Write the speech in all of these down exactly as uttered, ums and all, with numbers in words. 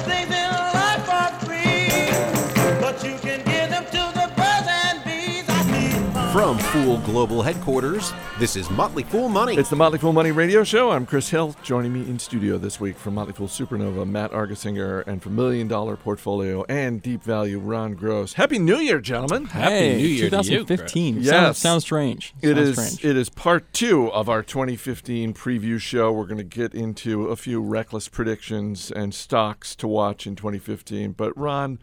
things in life are free, but you can give them to the birds and bees. I need From Fool Global Headquarters, this is Motley Fool Money. It's the Motley Fool Money Radio Show. I'm Chris Hill. Joining me in studio this week from Motley Fool Supernova, Matt Argersinger, and from Million Dollar Portfolio and Deep Value, Ron Gross. Happy New Year, gentlemen. Happy hey, New Year twenty fifteen. To you, yes. Sounds, sounds strange. It sounds is. Strange. It is part two of our twenty fifteen preview show. We're going to get into a few reckless predictions and stocks to watch in twenty fifteen. But Ron,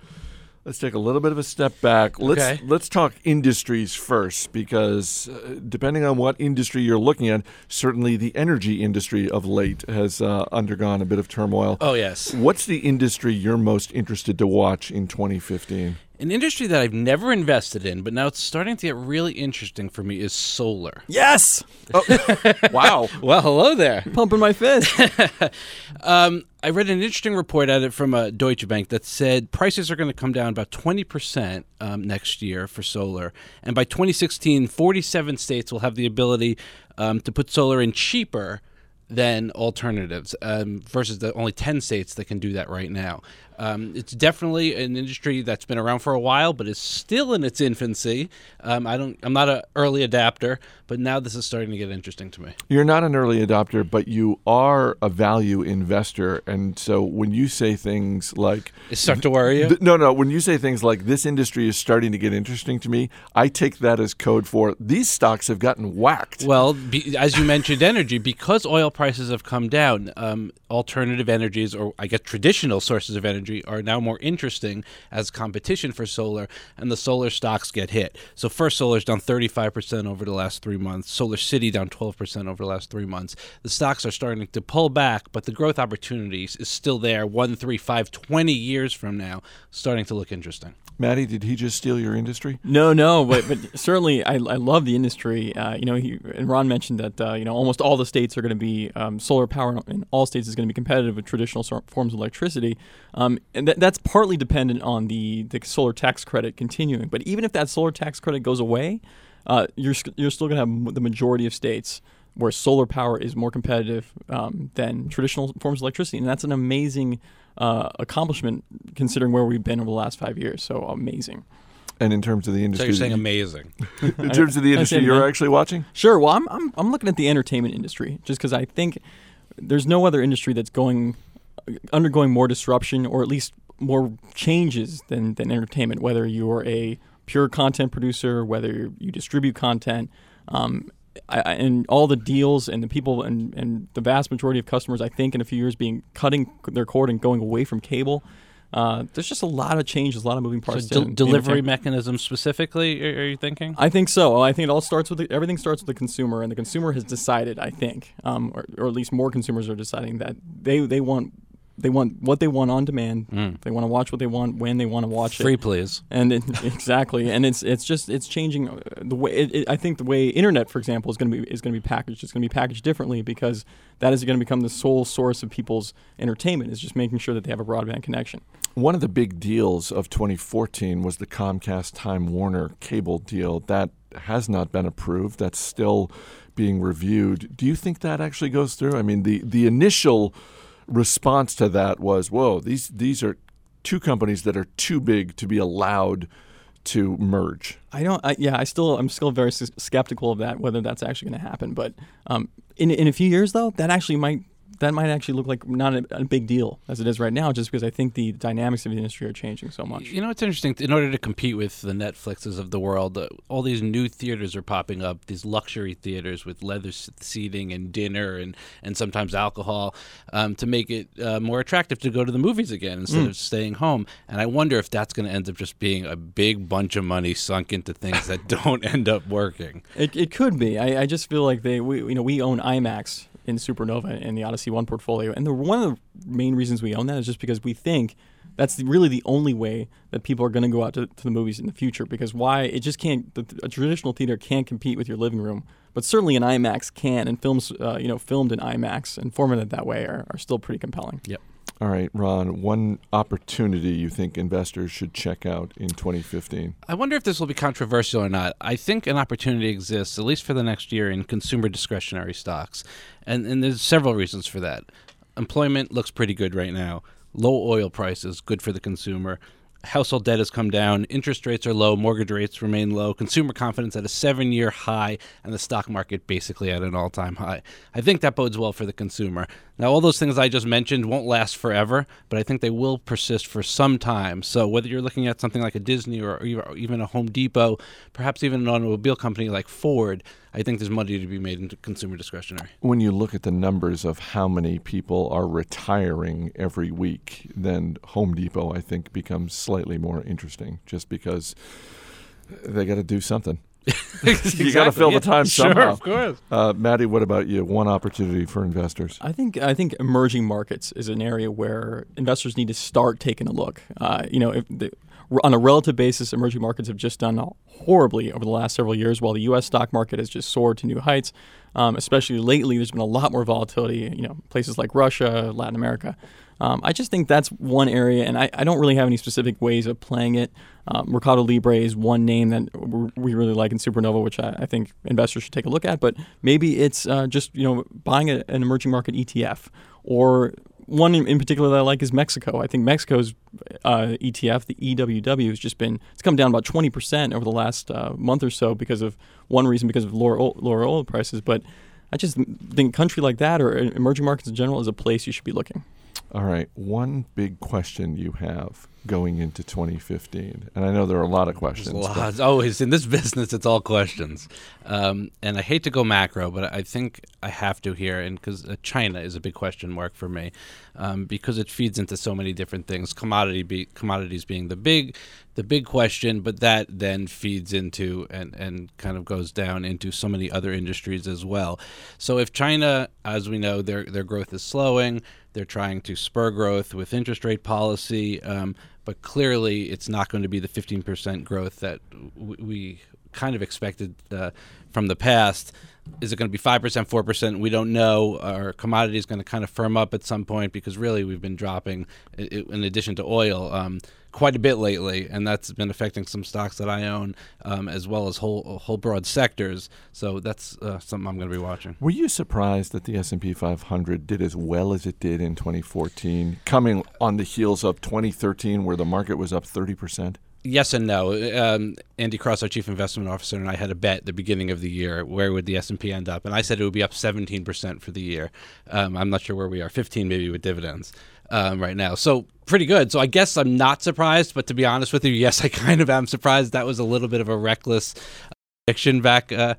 let's take a little bit of a step back. Let's okay. let's talk industries first, because uh, depending on what industry you're looking at, certainly the energy industry of late has uh, undergone a bit of turmoil. Oh, yes. What's the industry you're most interested to watch in twenty fifteen? An industry that I've never invested in, but now it's starting to get really interesting for me, is solar. Yes! Oh. Wow. Well, hello there. Pumping my fist. um, I read an interesting report out of it from uh, Deutsche Bank that said prices are going to come down about twenty percent um, next year for solar. And by twenty sixteen, forty-seven states will have the ability um, to put solar in cheaper than alternatives, um, versus the only ten states that can do that right now. Um, it's definitely an industry that's been around for a while, but is still in its infancy. Um, I don't, I'm not an early adopter, but now this is starting to get interesting to me. You're not an early adopter, but you are a value investor, and so when you say things like, it starts to worry you. Th- no, no. When you say things like this industry is starting to get interesting to me, I take that as code for these stocks have gotten whacked. Well, be, as you mentioned, energy, because oil prices have come down, um, alternative energies, or I guess traditional sources of energy, are now more interesting as competition for solar, and the solar stocks get hit. So First Solar's down thirty-five percent over the last three months. Solar City down twelve percent over the last three months. The stocks are starting to pull back, but the growth opportunities is still there one, three, five, twenty years from now, starting to look interesting. Matty, did he just steal your industry? No, no, but but certainly I, I love the industry. Uh, you know, he, and Ron mentioned that uh, you know almost all the states are going to be Um, solar power in all states is going to be competitive with traditional forms of electricity. Um, and th- that's partly dependent on the, the solar tax credit continuing. But even if that solar tax credit goes away, uh, you're, you're still going to have the majority of states where solar power is more competitive um, than traditional forms of electricity. And that's an amazing uh, accomplishment considering where we've been over the last five years. So amazing. And in terms of the industry, so you're saying amazing. In terms of the industry you're actually watching? Sure. Well, I'm I'm I'm looking at the entertainment industry just because I think there's no other industry that's going undergoing more disruption or at least more changes than than entertainment. Whether you're a pure content producer, whether you distribute content, um, I, I, and all the deals and the people and and the vast majority of customers, I think in a few years being cutting their cord and going away from cable. Uh, there's just a lot of changes, a lot of moving parts. So de- delivery mechanisms specifically, are, are you thinking? I think so. I think it all starts with the, everything starts with the consumer, and the consumer has decided, I think, um, or, or at least more consumers are deciding that they, they want they want what they want on demand. Mm. They want to watch what they want when they want to watch Free, it. Free, please. And it, exactly, and it's it's just it's changing the way. It, it, I think the way internet, for example, is going to be is going to be packaged. It's going to be packaged differently because that is going to become the sole source of people's entertainment, is just making sure that they have a broadband connection. One of the big deals of twenty fourteen was the Comcast Time Warner cable deal. That has not been approved. That's still being reviewed. Do you think that actually goes through? I mean, the, the initial response to that was, whoa, these these are two companies that are too big to be allowed to merge. I don't. I, yeah, I still. I'm still very s- skeptical of that. Whether that's actually going to happen, but um, in in a few years, though, that actually might. That might actually look like not a, a big deal as it is right now, just because I think the dynamics of the industry are changing so much. You know, it's interesting. In order to compete with the Netflixes of the world, uh, all these new theaters are popping up, these luxury theaters with leather seating and dinner and, and sometimes alcohol um, to make it uh, more attractive to go to the movies again instead mm. of staying home. And I wonder if that's going to end up just being a big bunch of money sunk into things that don't end up working. It, it could be. I, I just feel like they, we, you know, we own IMAX in Supernova and the Odyssey One portfolio. And the, one of the main reasons we own that is just because we think that's the, really the only way that people are going to go out to, to the movies in the future, because why it just can't, the, a traditional theater can't compete with your living room, but certainly an IMAX can, and films, uh, you know, filmed in IMAX and formatted that way are, are still pretty compelling. Yep. All right, Ron, one opportunity you think investors should check out in twenty fifteen? I wonder if this will be controversial or not. I think an opportunity exists, at least for the next year, in consumer discretionary stocks. And, and there's several reasons for that. Employment looks pretty good right now. Low oil prices, good for the consumer. Household debt has come down. Interest rates are low. Mortgage rates remain low. Consumer confidence at a seven-year high, and the stock market basically at an all-time high. I think that bodes well for the consumer. Now, all those things I just mentioned won't last forever, but I think they will persist for some time. So whether you're looking at something like a Disney or even a Home Depot, perhaps even an automobile company like Ford, I think there's money to be made into consumer discretionary. When you look at the numbers of how many people are retiring every week, then Home Depot, I think, becomes slightly more interesting just because they got to do something. Exactly. You got to fill yeah. the time somehow. Sure, of course. Uh, Maddie, what about you? One opportunity for investors? I think I think emerging markets is an area where investors need to start taking a look. Uh, you know, if the, on a relative basis, emerging markets have just done horribly over the last several years, while the U S stock market has just soared to new heights. Um, especially lately, there's been a lot more volatility. You know, places like Russia, Latin America. Um, I just think that's one area, and I, I don't really have any specific ways of playing it. Um, Mercado Libre is one name that we really like in Supernova, which I, I think investors should take a look at. But maybe it's uh, just you know buying a, an emerging market E T F, or one in, in particular that I like is Mexico. I think Mexico's uh, E T F, the E W W, has just been it's come down about twenty percent over the last uh, month or so because of one reason, because of lower lower oil prices. But I just think a country like that or emerging markets in general is a place you should be looking. All right, one big question you have going into twenty fifteen, and I know there are a lot of questions. Lots, always in this business, it's all questions. Um, and I hate to go macro, but I think I have to here, and because China is a big question mark for me, um, because it feeds into so many different things. Commodity be, commodities being the big, the big question, but that then feeds into and and kind of goes down into so many other industries as well. So if China, as we know, their their growth is slowing. They're trying to spur growth with interest rate policy, um, but clearly it's not going to be the fifteen percent growth that w- we kind of expected uh, from the past. Is it going to be five percent, four percent? We don't know. Our commodity is going to kind of firm up at some point because really we've been dropping, in addition to oil, um, quite a bit lately, and that's been affecting some stocks that I own um, as well as whole whole broad sectors. So that's uh, something I'm going to be watching. Were you surprised that the S and P five hundred did as well as it did in twenty fourteen, coming on the heels of twenty thirteen where the market was up thirty percent? Yes and no. Um, Andy Cross, our chief investment officer, and I had a bet at the beginning of the year where would the S and P end up, and I said it would be up seventeen percent for the year. Um, I'm not sure where we are, fifteen maybe with dividends um, right now. So pretty good. So I guess I'm not surprised, but to be honest with you, yes, I kind of am surprised. That was a little bit of a reckless prediction back uh,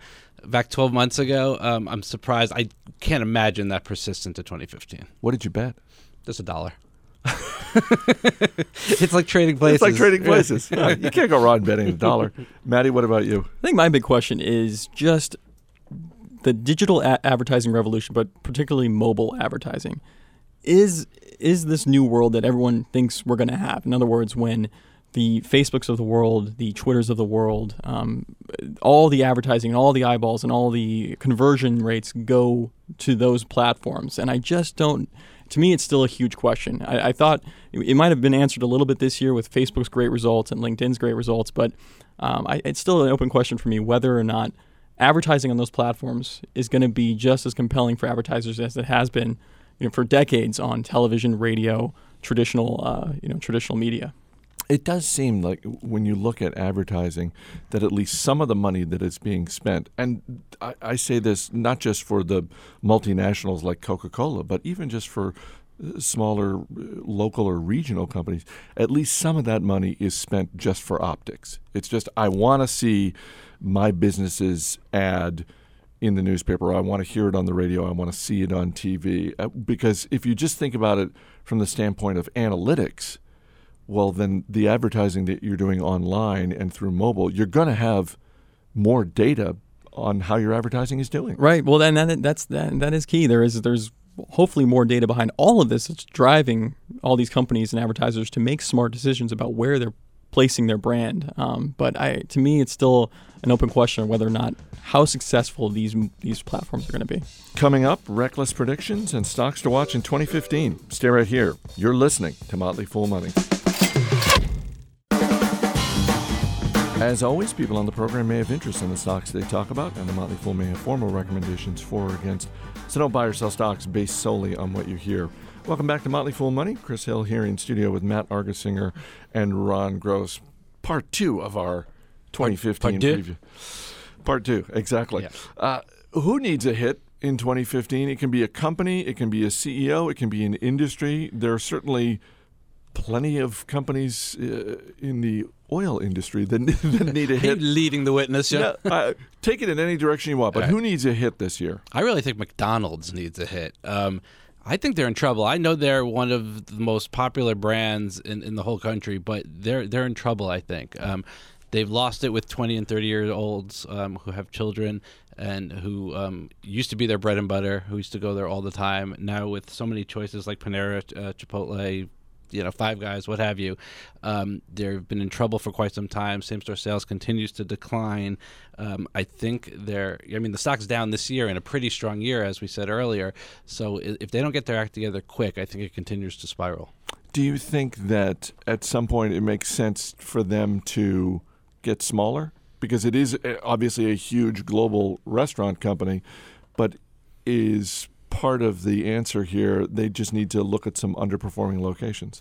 back twelve months ago. Um, I'm surprised. I can't imagine that persists into twenty fifteen. What did you bet? Just a dollar. It's like trading places. It's like trading places. Yeah, you can't go wrong betting a dollar. Maddie, what about you? I think my big question is just the digital a- advertising revolution, but particularly mobile advertising. Is is this new world that everyone thinks we're going to have? In other words, when the Facebooks of the world, the Twitters of the world, um, all the advertising and all the eyeballs and all the conversion rates go to those platforms. And I just don't... To me, it's still a huge question. I, I thought it might have been answered a little bit this year with Facebook's great results and LinkedIn's great results, but um, I, it's still an open question for me whether or not advertising on those platforms is going to be just as compelling for advertisers as it has been, you know, for decades on television, radio, traditional, uh, you know, traditional media. It does seem like when you look at advertising that at least some of the money that is being spent, and I, I say this not just for the multinationals like Coca-Cola, but even just for smaller local or regional companies, at least some of that money is spent just for optics. It's just I want to see my business's ad in the newspaper. I want to hear it on the radio. I want to see it on T V. Because if you just think about it from the standpoint of analytics, well, then the advertising that you're doing online and through mobile, you're going to have more data on how your advertising is doing. Right. Well, then that, that's that, that is key. There is there's hopefully more data behind all of this that's driving all these companies and advertisers to make smart decisions about where they're placing their brand. Um, but I, to me, it's still an open question whether or not how successful these these platforms are going to be. Coming up, reckless predictions and stocks to watch in twenty fifteen. Stay right here. You're listening to Motley Fool Money. As always, people on the program may have interest in the stocks they talk about, and the Motley Fool may have formal recommendations for or against. So don't buy or sell stocks based solely on what you hear. Welcome back to Motley Fool Money. Chris Hill here in studio with Matt Argersinger and Ron Gross. Part two of our twenty fifteen part, part preview. Part two, exactly. Yeah. Uh, who needs a hit in twenty fifteen? It can be a company, it can be a C E O, it can be an industry. There are certainly plenty of companies uh, in the oil industry that, that need a hit. Leading the witness, yeah. yeah uh, take it in any direction you want, but right. Who needs a hit this year? I really think McDonald's needs a hit. Um, I think they're in trouble. I know they're one of the most popular brands in, in the whole country, but they're they're in trouble, I think. Um, they've lost it with twenty and thirty-year-olds um, who have children and who um, used to be their bread and butter, who used to go there all the time. Now with so many choices like Panera, uh, Chipotle, you know, Five Guys, what have you. Um, they've been in trouble for quite some time. Same-store sales continues to decline. Um, I think they're, I mean, the stock's down this year in a pretty strong year, as we said earlier. So if they don't get their act together quick, I think it continues to spiral. Do you think that at some point it makes sense for them to get smaller? Because it is obviously a huge global restaurant company, but is part of the answer here, they just need to look at some underperforming locations?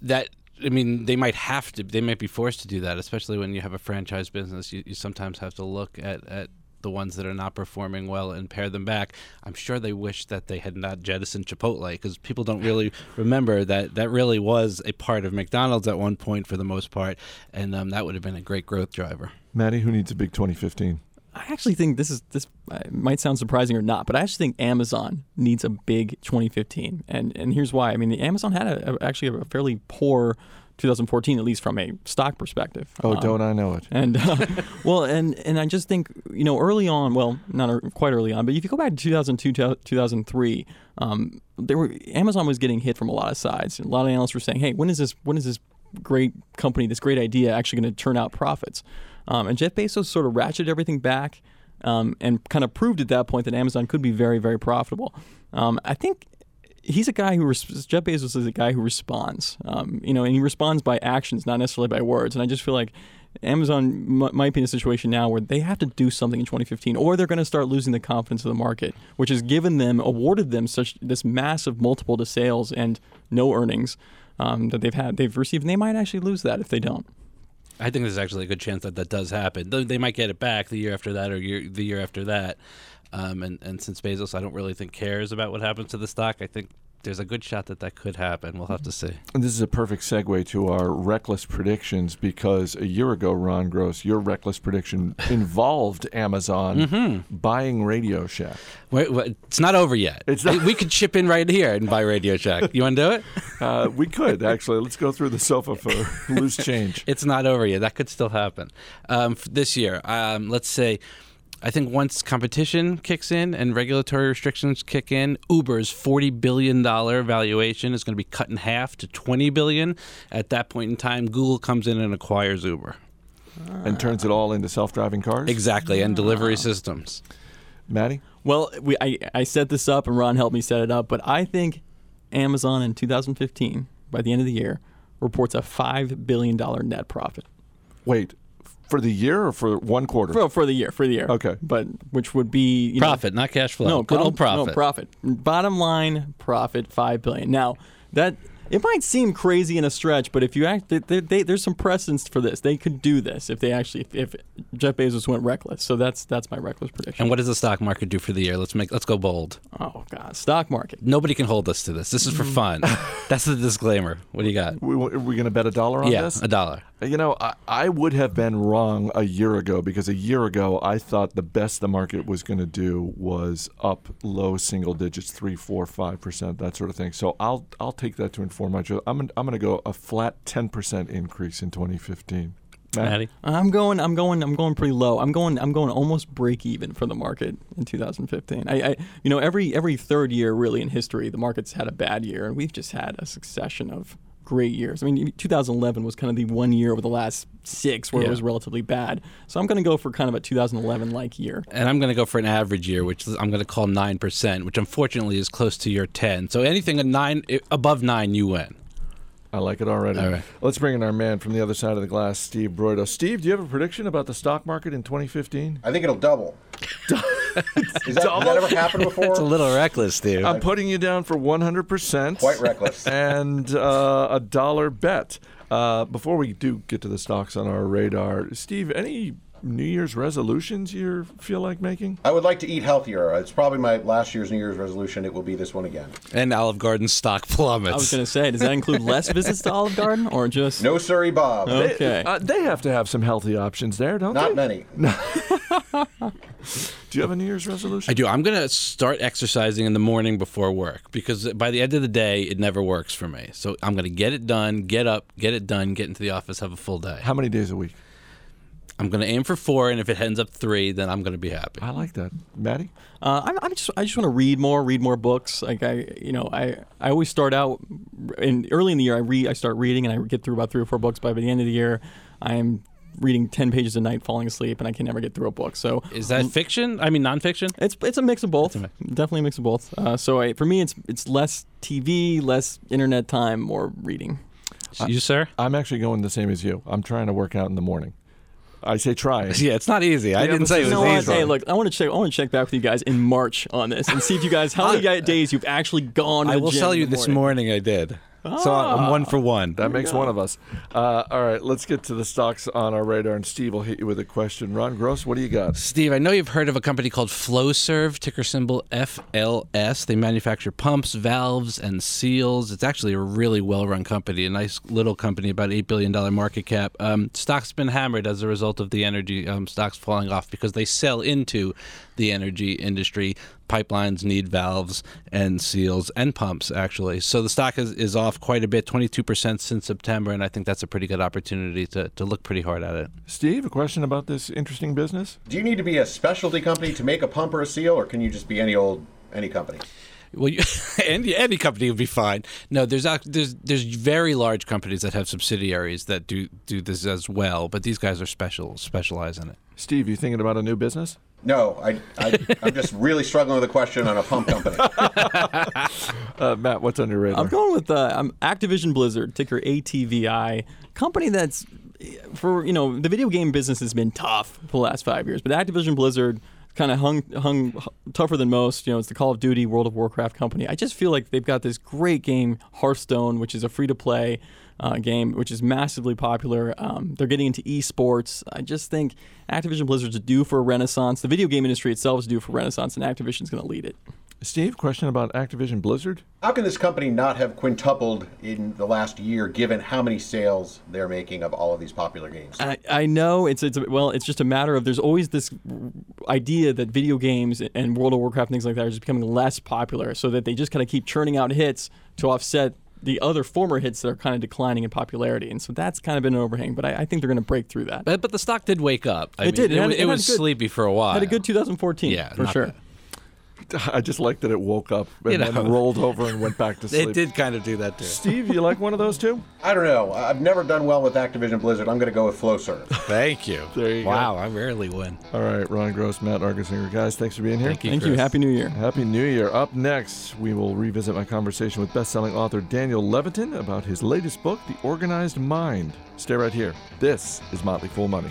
That, I mean, they might have to, they might be forced to do that, especially when you have a franchise business. You, you sometimes have to look at, at the ones that are not performing well and pare them back. I'm sure they wish that they had not jettisoned Chipotle, because people don't really remember that that really was a part of McDonald's at one point for the most part, and um, that would have been a great growth driver. Maddie, who needs a big twenty fifteen? I actually think this is this might sound surprising or not, but I actually think Amazon needs a big twenty fifteen, and and here's why. I mean, the Amazon had a, a, actually a fairly poor twenty fourteen, at least from a stock perspective. Oh, um, don't I know it? And uh, well, and and I just think, you know, early on, well, not er, quite early on, but if you go back to two thousand two, two thousand three, um, there were Amazon was getting hit from a lot of sides, and a lot of analysts were saying, hey, when is this? When is this great company, this great idea actually going to turn out profits? Um, and Jeff Bezos sort of ratcheted everything back um, and kind of proved at that point that Amazon could be very, very profitable. Um, I think he's a guy who, res- Jeff Bezos is a guy who responds, um, you know, and he responds by actions, not necessarily by words. And I just feel like Amazon m- might be in a situation now where they have to do something in twenty fifteen, or they're going to start losing the confidence of the market, which has given them, awarded them such this massive multiple to sales and no earnings um, that they've had, they've received. And they might actually lose that if they don't. I think there's actually a good chance that that does happen. They might get it back the year after that or year, the year after that. Um, and, and since Bezos, I don't really think cares about what happens to the stock, I think there's a good shot that that could happen. We'll have to see. And this is a perfect segue to our reckless predictions, because a year ago, Ron Gross, your reckless prediction involved Amazon mm-hmm. buying Radio Shack. Wait, wait, it's not over yet. It's not- we could chip in right here and buy Radio Shack. You want to do it? Uh, we could, actually. Let's go through the sofa for loose change. It's not over yet. That could still happen. Um, this year, um, let's say... I think once competition kicks in and regulatory restrictions kick in, Uber's forty billion dollars valuation is going to be cut in half to twenty billion dollars. At that point in time, Google comes in and acquires Uber. And turns it all into self-driving cars? Exactly, and delivery systems. Maddie? Well, we, I, I set this up, and Ron helped me set it up, but I think Amazon in two thousand fifteen, by the end of the year, reports a five billion dollars net profit. Wait. For the year or for one quarter? For, for the year, for the year. Okay. But which would be... You profit, know, not cash flow. No, good bottom, old profit. No, profit. Bottom line, profit, five billion dollars. Now, that it might seem crazy in a stretch, but if you act, they, they, they, there's some precedence for this. They could do this if they actually, if, if Jeff Bezos went reckless. So that's that's my reckless prediction. And what does the stock market do for the year? Let's make let's go bold. Oh, God. Stock market. Nobody can hold us to this. This is for fun. That's the disclaimer. What do you got? We, are we going to bet a dollar on yeah, this? Yeah, a dollar. You know, I, I would have been wrong a year ago, because a year ago I thought the best the market was going to do was up low single digits, three, four, five percent, that sort of thing. So I'll I'll take that to inform my choice. I'm gonna, I'm going to go a flat ten percent increase in twenty fifteen. Matt? Maddie, I'm going I'm going I'm going pretty low. I'm going I'm going almost break even for the market in two thousand fifteen. I, I you know every every third year really in history the market's had a bad year, and we've just had a succession of great years. I mean, two thousand eleven was kind of the one year over the last six where yeah. it was relatively bad. So I'm going to go for kind of a two thousand eleven-like year. And I'm going to go for an average year, which I'm going to call nine percent, which unfortunately is close to your ten. So anything a nine, above nine, you win. I like it already. All right. Let's bring in our man from the other side of the glass, Steve Broido. Steve, do you have a prediction about the stock market in twenty fifteen? I think it'll double. Is that, double? Has that ever happened before? It's a little reckless, Steve. I'm putting you down for one hundred percent. Quite reckless. And uh, a dollar bet. Uh, before we do get to the stocks on our radar, Steve, any New Year's resolutions you feel like making? I would like to eat healthier. It's probably my last year's New Year's resolution. It will be this one again. And Olive Garden stock plummets. I was going to say, does that include less visits to Olive Garden or just... No, sorry, Bob. Okay. They, uh, they have to have some healthy options there, don't Not they? Not many. Do you have a New Year's resolution? I do. I'm going to start exercising in the morning before work because by the end of the day, it never works for me. So I'm going to get it done, get up, get it done, get into the office, have a full day. How many days a week? I'm going to aim for four, and if it ends up three, then I'm going to be happy. I like that. Maddie? Uh, I'm, I'm just, I just want to read more, read more books. Like I, you know, I, I always start out, in, early in the year, I read, I start reading, and I get through about three or four books. By the end of the year, I'm reading ten pages a night, falling asleep, and I can never get through a book. So is that fiction? I mean, nonfiction? It's it's a mix of both. A mix. Definitely a mix of both. Uh, so I, for me, it's it's less T V, less internet time, more reading. So you, sir? I'm actually going the same as you. I'm trying to work out in the morning. I say try. Yeah, it's not easy. I yeah, didn't say it was no, easy. Hey, look, I want to check. I want to check back with you guys in March on this and see if you guys how many days you've actually gone. To I the will gym tell you this morning. morning I did. Ah, so I'm one for one. That makes one of us. Uh, all right, let's get to the stocks on our radar, and Steve will hit you with a question. Ron Gross, what do you got? Steve, I know you've heard of a company called FlowServe, ticker symbol F L S. They manufacture pumps, valves, and seals. It's actually a really well-run company, a nice little company, about eight billion dollars market cap. Um, stock's been hammered as a result of the energy um, stocks falling off because they sell into the energy industry. Pipelines need valves and seals and pumps, actually. So the stock is, is off quite a bit, twenty-two percent since September, and I think that's a pretty good opportunity to, to look pretty hard at it. Steve, a question about this interesting business? Do you need to be a specialty company to make a pump or a seal, or can you just be any old, any company? Well, you, any, any company would be fine. No, there's there's there's very large companies that have subsidiaries that do, do this as well, but these guys are special specialize in it. Steve, you thinking about a new business? No, I, I, I'm just really struggling with a question on a pump company. uh, Matt, what's on your radar? I'm going with uh, I'm Activision Blizzard, ticker A T V I, company that's for you know the video game business has been tough for the last five years, but Activision Blizzard kind of hung hung tougher than most. You know, it's the Call of Duty, World of Warcraft company. I just feel like they've got this great game, Hearthstone, which is a free to play. Uh, game, which is massively popular. Um, they're getting into esports. I just think Activision Blizzard's due for a renaissance. The video game industry itself is due for a renaissance, and Activision's going to lead it. Steve, question about Activision Blizzard? How can this company not have quintupled in the last year, given how many sales they're making of all of these popular games? I, I know it's it's well, it's just a matter of there's always this idea that video games and World of Warcraft and things like that are just becoming less popular, so that they just kind of keep churning out hits to offset the other former hits that are kind of declining in popularity. And so that's kind of been an overhang, but I, I think they're going to break through that. But, but the stock did wake up. I it mean, did. It, it, had, it, it was good, sleepy for a while. Had a good two thousand fourteen, yeah, for sure. Bad. I just like that it woke up and you know, then rolled over and went back to sleep. It did kind of do that, too. Steve, you like one of those two? I don't know. I've never done well with Activision Blizzard. I'm going to go with FlowServe. Thank you. There you wow, go. Wow, I rarely win. All right, Ron Gross, Matt Argersinger. Guys, thanks for being here. Thank you, Thank you. Happy New Year. Happy New Year. Up next, we will revisit my conversation with best-selling author Daniel Levitin about his latest book, The Organized Mind. Stay right here. This is Motley Fool Money.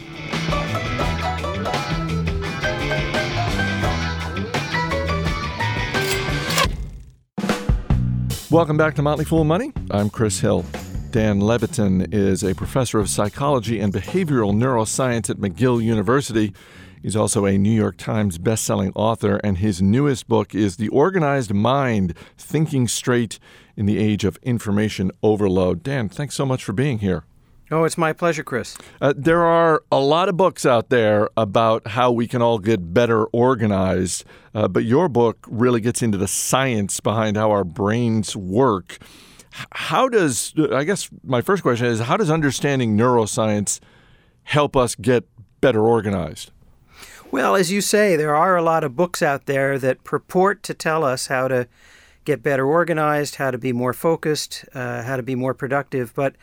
Welcome back to Motley Fool Money. I'm Chris Hill. Dan Levitin is a professor of psychology and behavioral neuroscience at McGill University. He's also a New York Times bestselling author, and his newest book is The Organized Mind, Thinking Straight in the Age of Information Overload. Dan, thanks so much for being here. Oh, it's my pleasure, Chris. Uh, there are a lot of books out there about how we can all get better organized, uh, but your book really gets into the science behind how our brains work. How does, I guess my first question is, how does understanding neuroscience help us get better organized? Well, as you say, there are a lot of books out there that purport to tell us how to get better organized, how to be more focused, uh, how to be more productive. But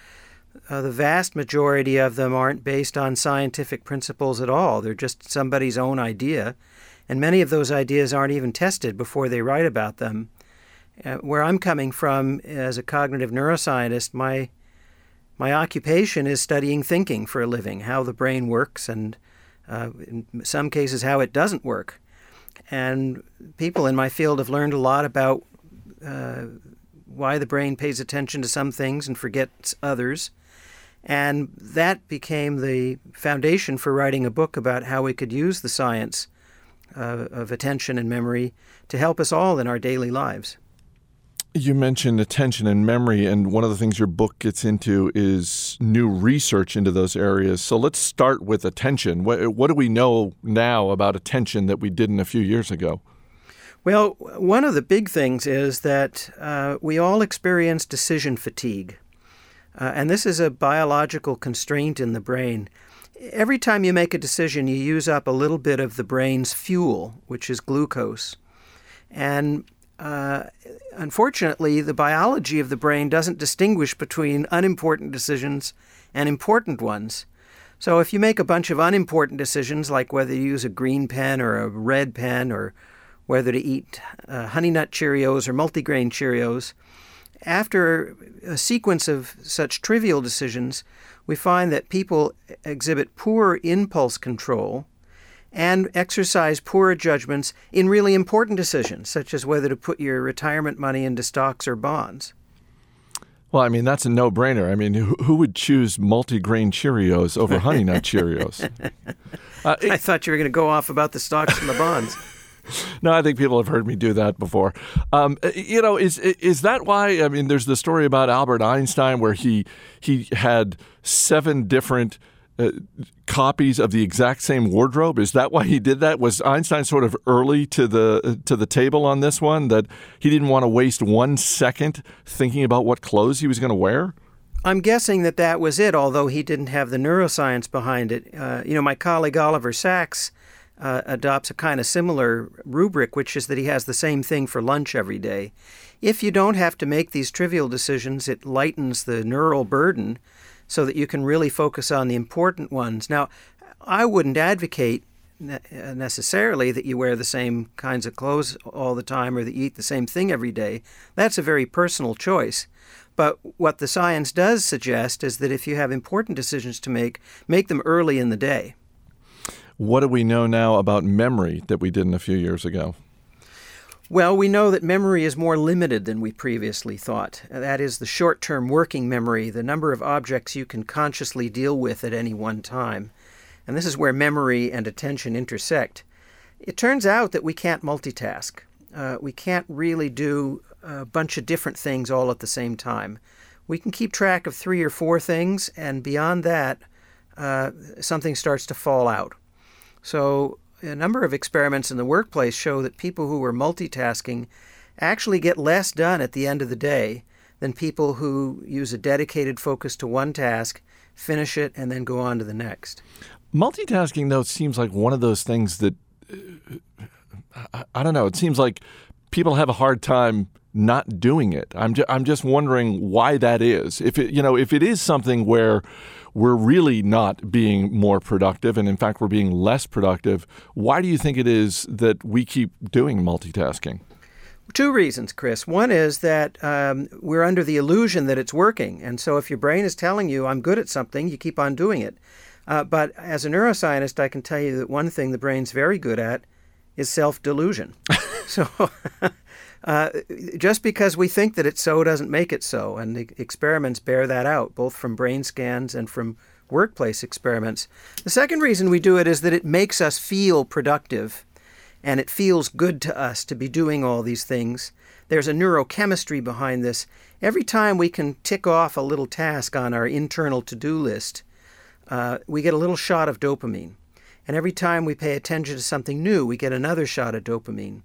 uh, the vast majority of them aren't based on scientific principles at all. They're just somebody's own idea. And many of those ideas aren't even tested before they write about them. Uh, where I'm coming from as a cognitive neuroscientist, my my occupation is studying thinking for a living, how the brain works and uh, in some cases how it doesn't work. And people in my field have learned a lot about uh, why the brain pays attention to some things and forgets others. And that became the foundation for writing a book about how we could use the science uh, of attention and memory to help us all in our daily lives. You mentioned attention and memory, and one of the things your book gets into is new research into those areas. So let's start with attention. What, what do we know now about attention that we didn't a few years ago? Well, one of the big things is that uh, we all experience decision fatigue. Uh, and this is a biological constraint in the brain. Every time you make a decision, you use up a little bit of the brain's fuel, which is glucose. And Uh, unfortunately, the biology of the brain doesn't distinguish between unimportant decisions and important ones. So if you make a bunch of unimportant decisions, like whether you use a green pen or a red pen, or whether to eat uh, Honey Nut Cheerios or multigrain Cheerios, after a sequence of such trivial decisions, we find that people exhibit poor impulse control and exercise poorer judgments in really important decisions, such as whether to put your retirement money into stocks or bonds. Well, I mean, that's a no-brainer. I mean, who, who would choose multigrain Cheerios over Honey Nut Cheerios? uh, it, I thought you were going to go off about the stocks and the bonds. No, I think people have heard me do that before. Um, you know, is is that why? I mean, there's the story about Albert Einstein where he he had seven different Uh, copies of the exact same wardrobe? Is that why he did that? Was Einstein sort of early to the uh, to the table on this one, that he didn't want to waste one second thinking about what clothes he was going to wear? I'm guessing that that was it, although he didn't have the neuroscience behind it. Uh, you know, my colleague Oliver Sacks uh, adopts a kind of similar rubric, which is that he has the same thing for lunch every day. If you don't have to make these trivial decisions, it lightens the neural burden so that you can really focus on the important ones. Now, I wouldn't advocate necessarily that you wear the same kinds of clothes all the time or that you eat the same thing every day. That's a very personal choice. But what the science does suggest is that if you have important decisions to make, make them early in the day. What do we know now about memory that we didn't a few years ago? Well, we know that memory is more limited than we previously thought. That is the short-term working memory, the number of objects you can consciously deal with at any one time. And this is where memory and attention intersect. It turns out that we can't multitask. Uh, we can't really do a bunch of different things all at the same time. We can keep track of three or four things, and beyond that, uh, something starts to fall out. So a number of experiments in the workplace show that people who are multitasking actually get less done at the end of the day than people who use a dedicated focus to one task, finish it, and then go on to the next. Multitasking, though, seems like one of those things that, uh, I don't know, it seems like people have a hard time not doing it. I'm ju- I'm just wondering why that is. If it, you know, if it is something where we're really not being more productive, and in fact we're being less productive, why do you think it is that we keep doing multitasking? Two reasons, Chris. One is that um, we're under the illusion that it's working, and so if your brain is telling you I'm good at something, you keep on doing it. Uh, but as a neuroscientist, I can tell you that one thing the brain's very good at is self-delusion. So uh, just because we think that it's so doesn't make it so. And the experiments bear that out, both from brain scans and from workplace experiments. The second reason we do it is that it makes us feel productive, and it feels good to us to be doing all these things. There's a neurochemistry behind this. Every time we can tick off a little task on our internal to-do list, uh, we get a little shot of dopamine. And every time we pay attention to something new, we get another shot of dopamine.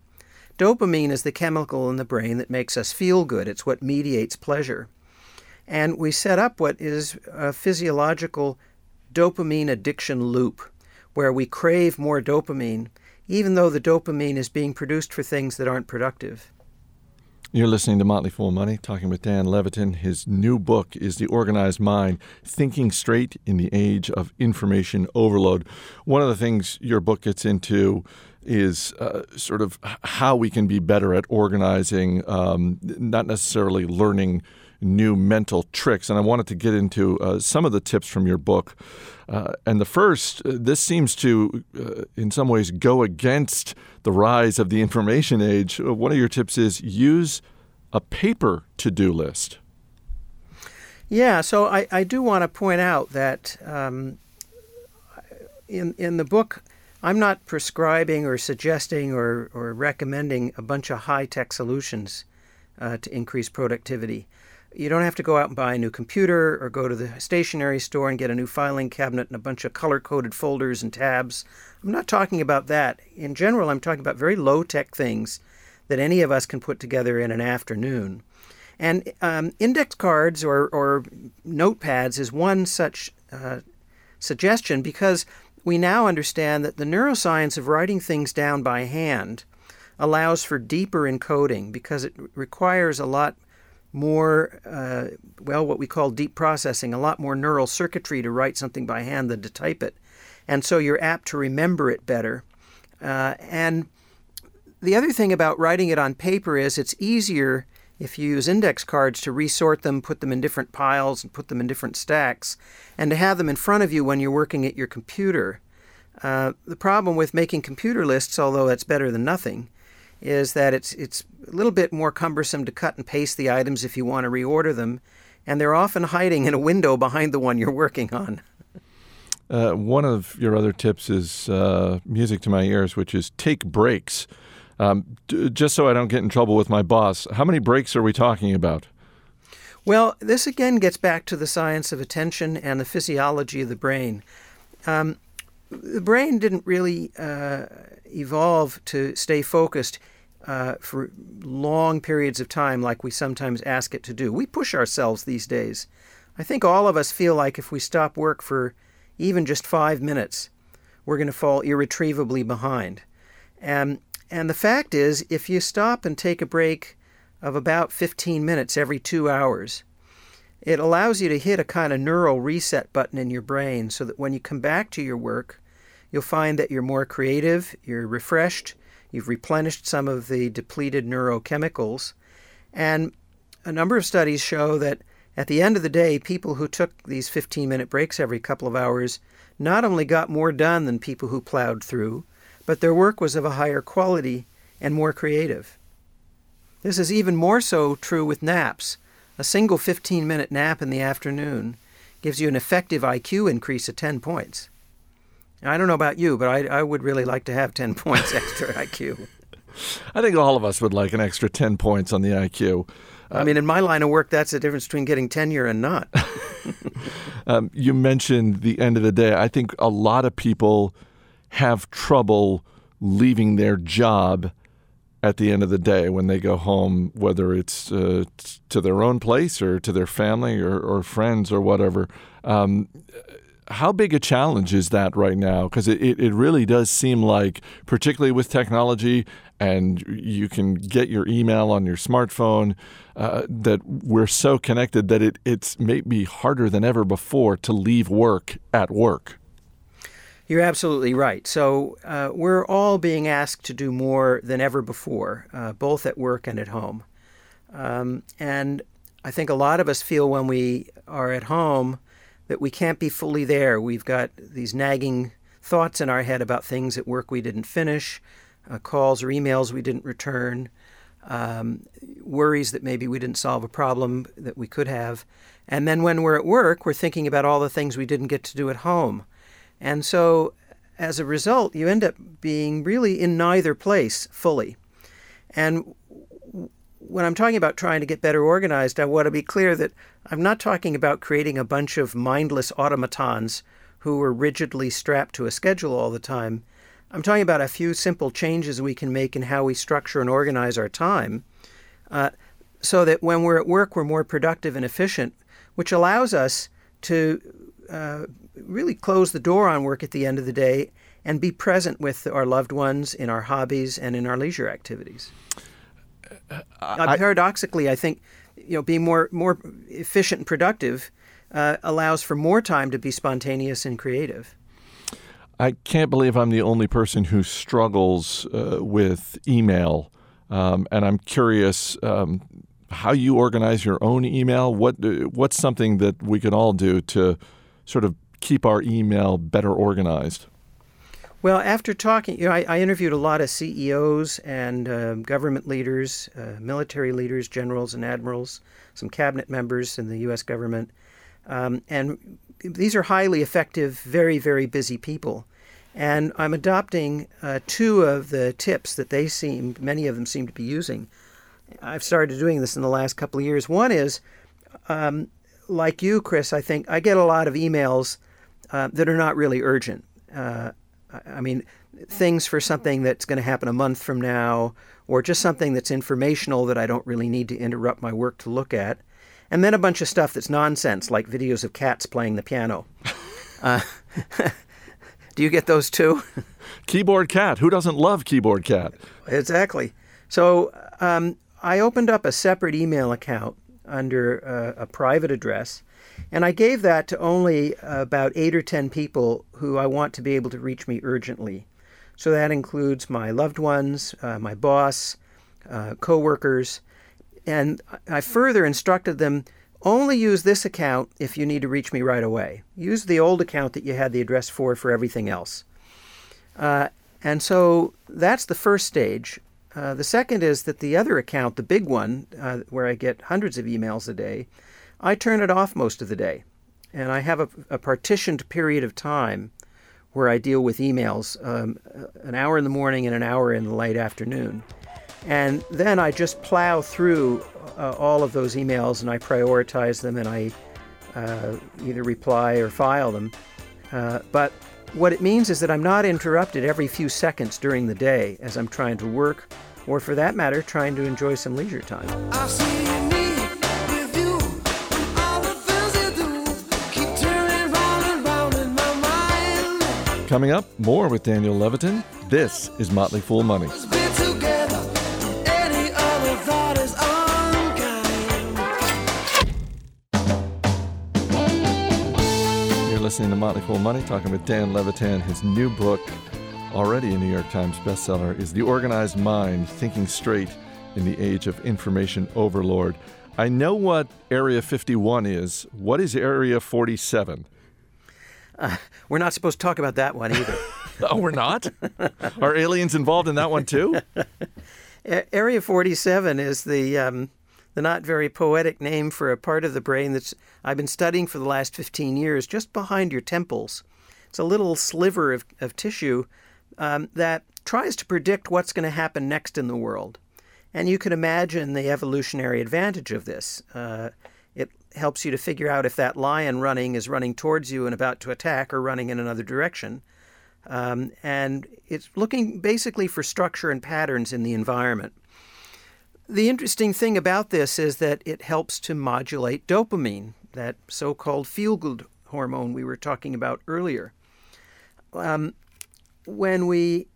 Dopamine is the chemical in the brain that makes us feel good. It's what mediates pleasure. And we set up what is a physiological dopamine addiction loop, where we crave more dopamine, even though the dopamine is being produced for things that aren't productive. You're listening to Motley Fool Money, talking with Dan Levitin. His new book is The Organized Mind, Thinking Straight in the Age of Information Overload. One of the things your book gets into is uh, sort of how we can be better at organizing, um, not necessarily learning new mental tricks. And I wanted to get into uh, some of the tips from your book. Uh, and the first, uh, this seems to, uh, in some ways, go against the rise of the information age. One of your tips is use a paper to-do list. Yeah, so I, I do want to point out that um, in in the book, I'm not prescribing or suggesting or, or recommending a bunch of high-tech solutions uh, to increase productivity. You don't have to go out and buy a new computer or go to the stationery store and get a new filing cabinet and a bunch of color-coded folders and tabs. I'm not talking about that. In general, I'm talking about very low-tech things that any of us can put together in an afternoon. And um, index cards or, or notepads is one such uh, suggestion, because we now understand that the neuroscience of writing things down by hand allows for deeper encoding, because it requires a lot more, uh, well, what we call deep processing, a lot more neural circuitry to write something by hand than to type it. And so you're apt to remember it better. Uh, and the other thing about writing it on paper is it's easier if you use index cards to resort them, put them in different piles and put them in different stacks, and to have them in front of you when you're working at your computer. Uh, the problem with making computer lists, although that's better than nothing, is that it's it's a little bit more cumbersome to cut and paste the items if you want to reorder them, and they're often hiding in a window behind the one you're working on. Uh, one of your other tips is uh, music to my ears, which is take breaks. Um, d- just so I don't get in trouble with my boss, how many breaks are we talking about? Well, this again gets back to the science of attention and the physiology of the brain. Um, the brain didn't really uh, evolve to stay focused uh, for long periods of time like we sometimes ask it to do. We push ourselves these days. I think all of us feel like if we stop work for even just five minutes, we're going to fall irretrievably behind. And And the fact is, if you stop and take a break of about fifteen minutes every two hours, it allows you to hit a kind of neural reset button in your brain so that when you come back to your work, you'll find that you're more creative, you're refreshed, you've replenished some of the depleted neurochemicals. And a number of studies show that at the end of the day, people who took these fifteen-minute breaks every couple of hours not only got more done than people who plowed through, but their work was of a higher quality and more creative. This is even more so true with naps. A single fifteen-minute nap in the afternoon gives you an effective I Q increase of ten points. Now, I don't know about you, but I, I would really like to have ten points extra I Q. I think all of us would like an extra ten points on the I Q. Uh, I mean, in my line of work, that's the difference between getting tenure and not. um, you mentioned the end of the day. I think a lot of people have trouble leaving their job at the end of the day when they go home, whether it's uh, t- to their own place or to their family or, or friends or whatever. Um, how big a challenge is that right now? Because it, it, it really does seem like, particularly with technology, and you can get your email on your smartphone, uh, that we're so connected that it, it's maybe harder than ever before to leave work at work. You're absolutely right. So uh, we're all being asked to do more than ever before, uh, both at work and at home. Um, and I think a lot of us feel when we are at home that we can't be fully there. We've got these nagging thoughts in our head about things at work we didn't finish, uh, calls or emails we didn't return, um, worries that maybe we didn't solve a problem that we could have. And then when we're at work, we're thinking about all the things we didn't get to do at home. And so, as a result, you end up being really in neither place fully. And when I'm talking about trying to get better organized, I want to be clear that I'm not talking about creating a bunch of mindless automatons who are rigidly strapped to a schedule all the time. I'm talking about a few simple changes we can make in how we structure and organize our time, uh, so that when we're at work, we're more productive and efficient, which allows us to Uh, really close the door on work at the end of the day and be present with our loved ones in our hobbies and in our leisure activities. I, paradoxically, I think, you know, being more more efficient and productive uh, allows for more time to be spontaneous and creative. I can't believe I'm the only person who struggles uh, with email, um, and I'm curious um, how you organize your own email. What what's something that we can all do to sort of keep our email better organized? Well, after talking, you know, I, I interviewed a lot of C E Os and uh, government leaders, uh, military leaders, generals and admirals, some cabinet members in the U S government. Um, and these are highly effective, very, very busy people. And I'm adopting uh, two of the tips that they seem, many of them seem to be using. I've started doing this in the last couple of years. One is, um, like you, Chris, I think I get a lot of emails uh, that are not really urgent. Uh, I mean, things for something that's going to happen a month from now, or just something that's informational that I don't really need to interrupt my work to look at. And then a bunch of stuff that's nonsense, like videos of cats playing the piano. Uh, do you get those too? Keyboard cat. Who doesn't love keyboard cat? Exactly. So um, I opened up a separate email account under uh, a private address. And I gave that to only about eight or ten people who I want to be able to reach me urgently. So that includes my loved ones, uh, my boss, uh, coworkers, and I further instructed them, only use this account if you need to reach me right away. Use the old account that you had the address for for everything else. Uh, and so that's the first stage. Uh, the second is that the other account, the big one, uh, where I get hundreds of emails a day, I turn it off most of the day, and I have a, a partitioned period of time where I deal with emails, um, an hour in the morning and an hour in the late afternoon. And then I just plow through uh, all of those emails, and I prioritize them, and I uh, either reply or file them. Uh, but what it means is that I'm not interrupted every few seconds during the day as I'm trying to work, or for that matter, trying to enjoy some leisure time. I see. Coming up, more with Daniel Levitin. This is Motley Fool Money. You're listening to Motley Fool Money, talking with Dan Levitin. His new book, already a New York Times bestseller, is The Organized Mind, Thinking Straight in the Age of Information Overlord. I know what Area fifty-one is. What is Area forty-seven? Uh, we're not supposed to talk about that one either. Oh, we're not? Are aliens involved in that one too? Area forty-seven is the um, the not very poetic name for a part of the brain that's I've been studying for the last fifteen years, just behind your temples. It's a little sliver of, of tissue um, that tries to predict what's going to happen next in the world. And you can imagine the evolutionary advantage of this. Uh, it helps you to figure out if that lion running is running towards you and about to attack or running in another direction. Um, and it's looking basically for structure and patterns in the environment. The interesting thing about this is that it helps to modulate dopamine, that so-called feel-good hormone we were talking about earlier. Um, when we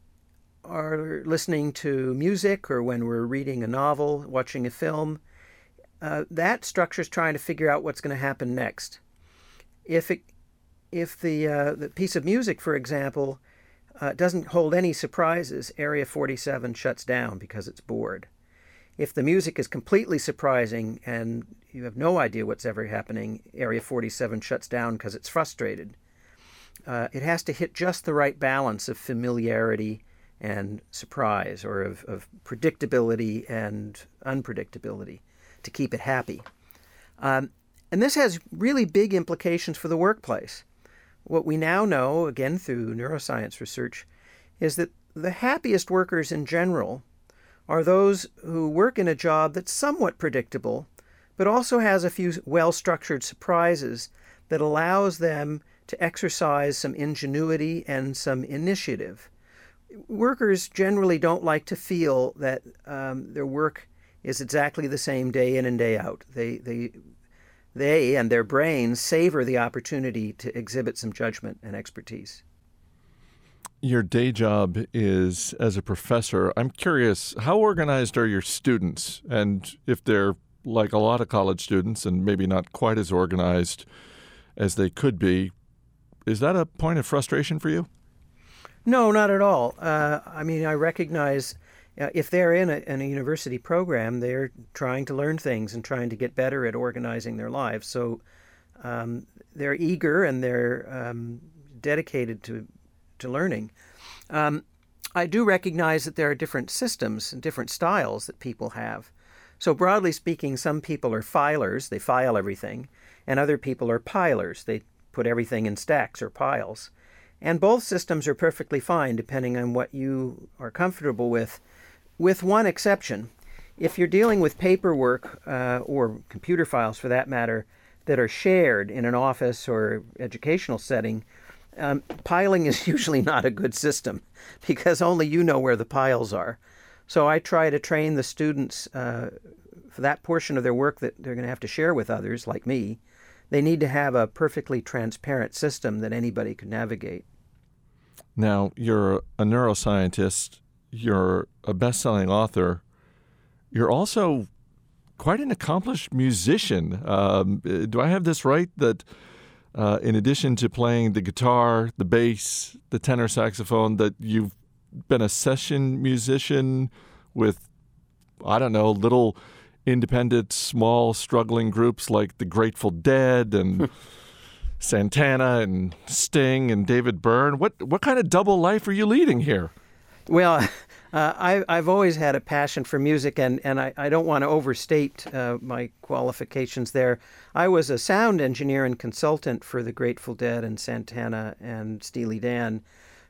are listening to music or when we're reading a novel, watching a film, Uh, that structure is trying to figure out what's going to happen next. If it, if the uh, the piece of music, for example, uh, doesn't hold any surprises, Area forty-seven shuts down because it's bored. If the music is completely surprising and you have no idea what's ever happening, Area forty-seven shuts down because it's frustrated. Uh, it has to hit just the right balance of familiarity and surprise, or of, of predictability and unpredictability, to keep it happy. Um, and this has really big implications for the workplace. What we now know, again through neuroscience research, is that the happiest workers in general are those who work in a job that's somewhat predictable, but also has a few well-structured surprises that allows them to exercise some ingenuity and some initiative. Workers generally don't like to feel that um, their work is exactly the same day in and day out. They they, they and their brains savor the opportunity to exhibit some judgment and expertise. your day job is as a professor, I'm curious, how organized are your students? And if they're like a lot of college students and maybe not quite as organized as they could be, is that a point of frustration for you? No, not at all. Uh, I mean, I recognize uh, if they're in a, in a university program, they're trying to learn things and trying to get better at organizing their lives. So um, they're eager and they're um, dedicated to to learning. Um, I do recognize that there are different systems and different styles that people have. So broadly speaking, some people are filers, they file everything, and other people are pilers, they put everything in stacks or piles. And both systems are perfectly fine depending on what you are comfortable with, with one exception. If you're dealing with paperwork uh, or computer files for that matter that are shared in an office or educational setting, um, piling is usually not a good system because only you know where the piles are. So I try to train the students uh, for that portion of their work that they're going to have to share with others, like me. They need to have a perfectly transparent system that anybody could navigate. Now, you're a neuroscientist, you're a best-selling author, you're also quite an accomplished musician. Um, do I have this right, that uh, in addition to playing the guitar, the bass, the tenor saxophone, that you've been a session musician with, I don't know, little independent, small, struggling groups like the Grateful Dead and Santana and Sting and David Byrne? What what kind of double life are you leading here? Well, uh, I, I've always had a passion for music, and, and I, I don't want to overstate uh, my qualifications there. I was a sound engineer and consultant for the Grateful Dead and Santana and Steely Dan.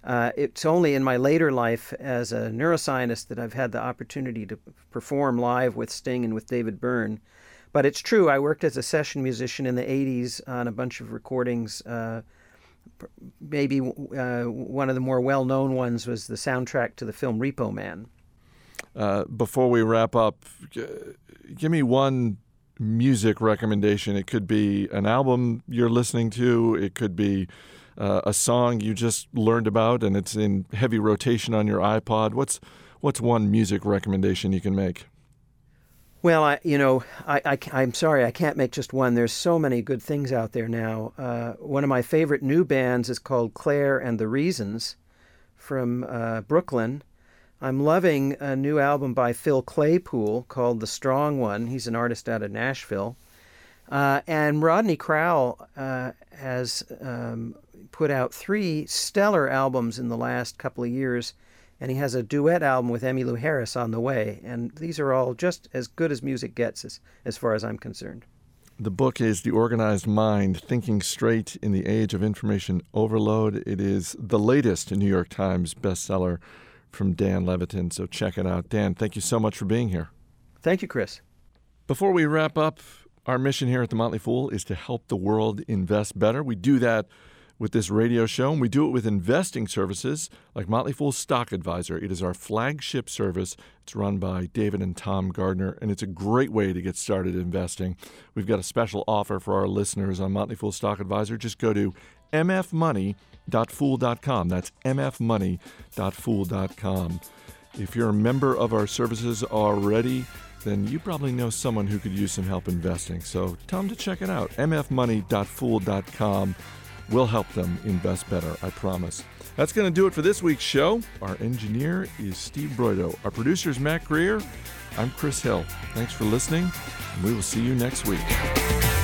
Uh, it's only in my later life as a neuroscientist that I've had the opportunity to perform live with Sting and with David Byrne. But it's true, I worked as a session musician in the eighties on a bunch of recordings. Uh, maybe uh, one of the more well-known ones was the soundtrack to the film Repo Man. Uh, before we wrap up, g- give me one music recommendation. It could be an album you're listening to. It could be Uh, a song you just learned about and it's in heavy rotation on your iPod. What's what's one music recommendation you can make? Well, I, you know, I, I, I'm sorry, I can't make just one. There's so many good things out there now. Uh, one of my favorite new bands is called Claire and the Reasons from uh, Brooklyn. I'm loving a new album by Phil Claypool called The Strong One. He's an artist out of Nashville. Uh, and Rodney Crowell uh, has um, put out three stellar albums in the last couple of years, and he has a duet album with Emmylou Harris on the way. And these are all just as good as music gets as, as far as I'm concerned. The book is The Organized Mind, Thinking Straight in the Age of Information Overload. It is the latest New York Times bestseller from Dan Levitin, so check it out. Dan, thank you so much for being here. Thank you, Chris. Before we wrap up, our mission here at The Motley Fool is to help the world invest better. We do that with this radio show, and we do it with investing services like Motley Fool Stock Advisor. It is our flagship service. It's run by David and Tom Gardner, and it's a great way to get started investing. We've got a special offer for our listeners on Motley Fool Stock Advisor. Just go to m f money dot fool dot com. That's m f money dot fool dot com. If you're a member of our services already, then you probably know someone who could use some help investing. So tell them to check it out, m f money dot fool dot com. We'll help them invest better, I promise. That's going to do it for this week's show. Our engineer is Steve Broido. Our producer is Matt Greer. I'm Chris Hill. Thanks for listening, and we will see you next week.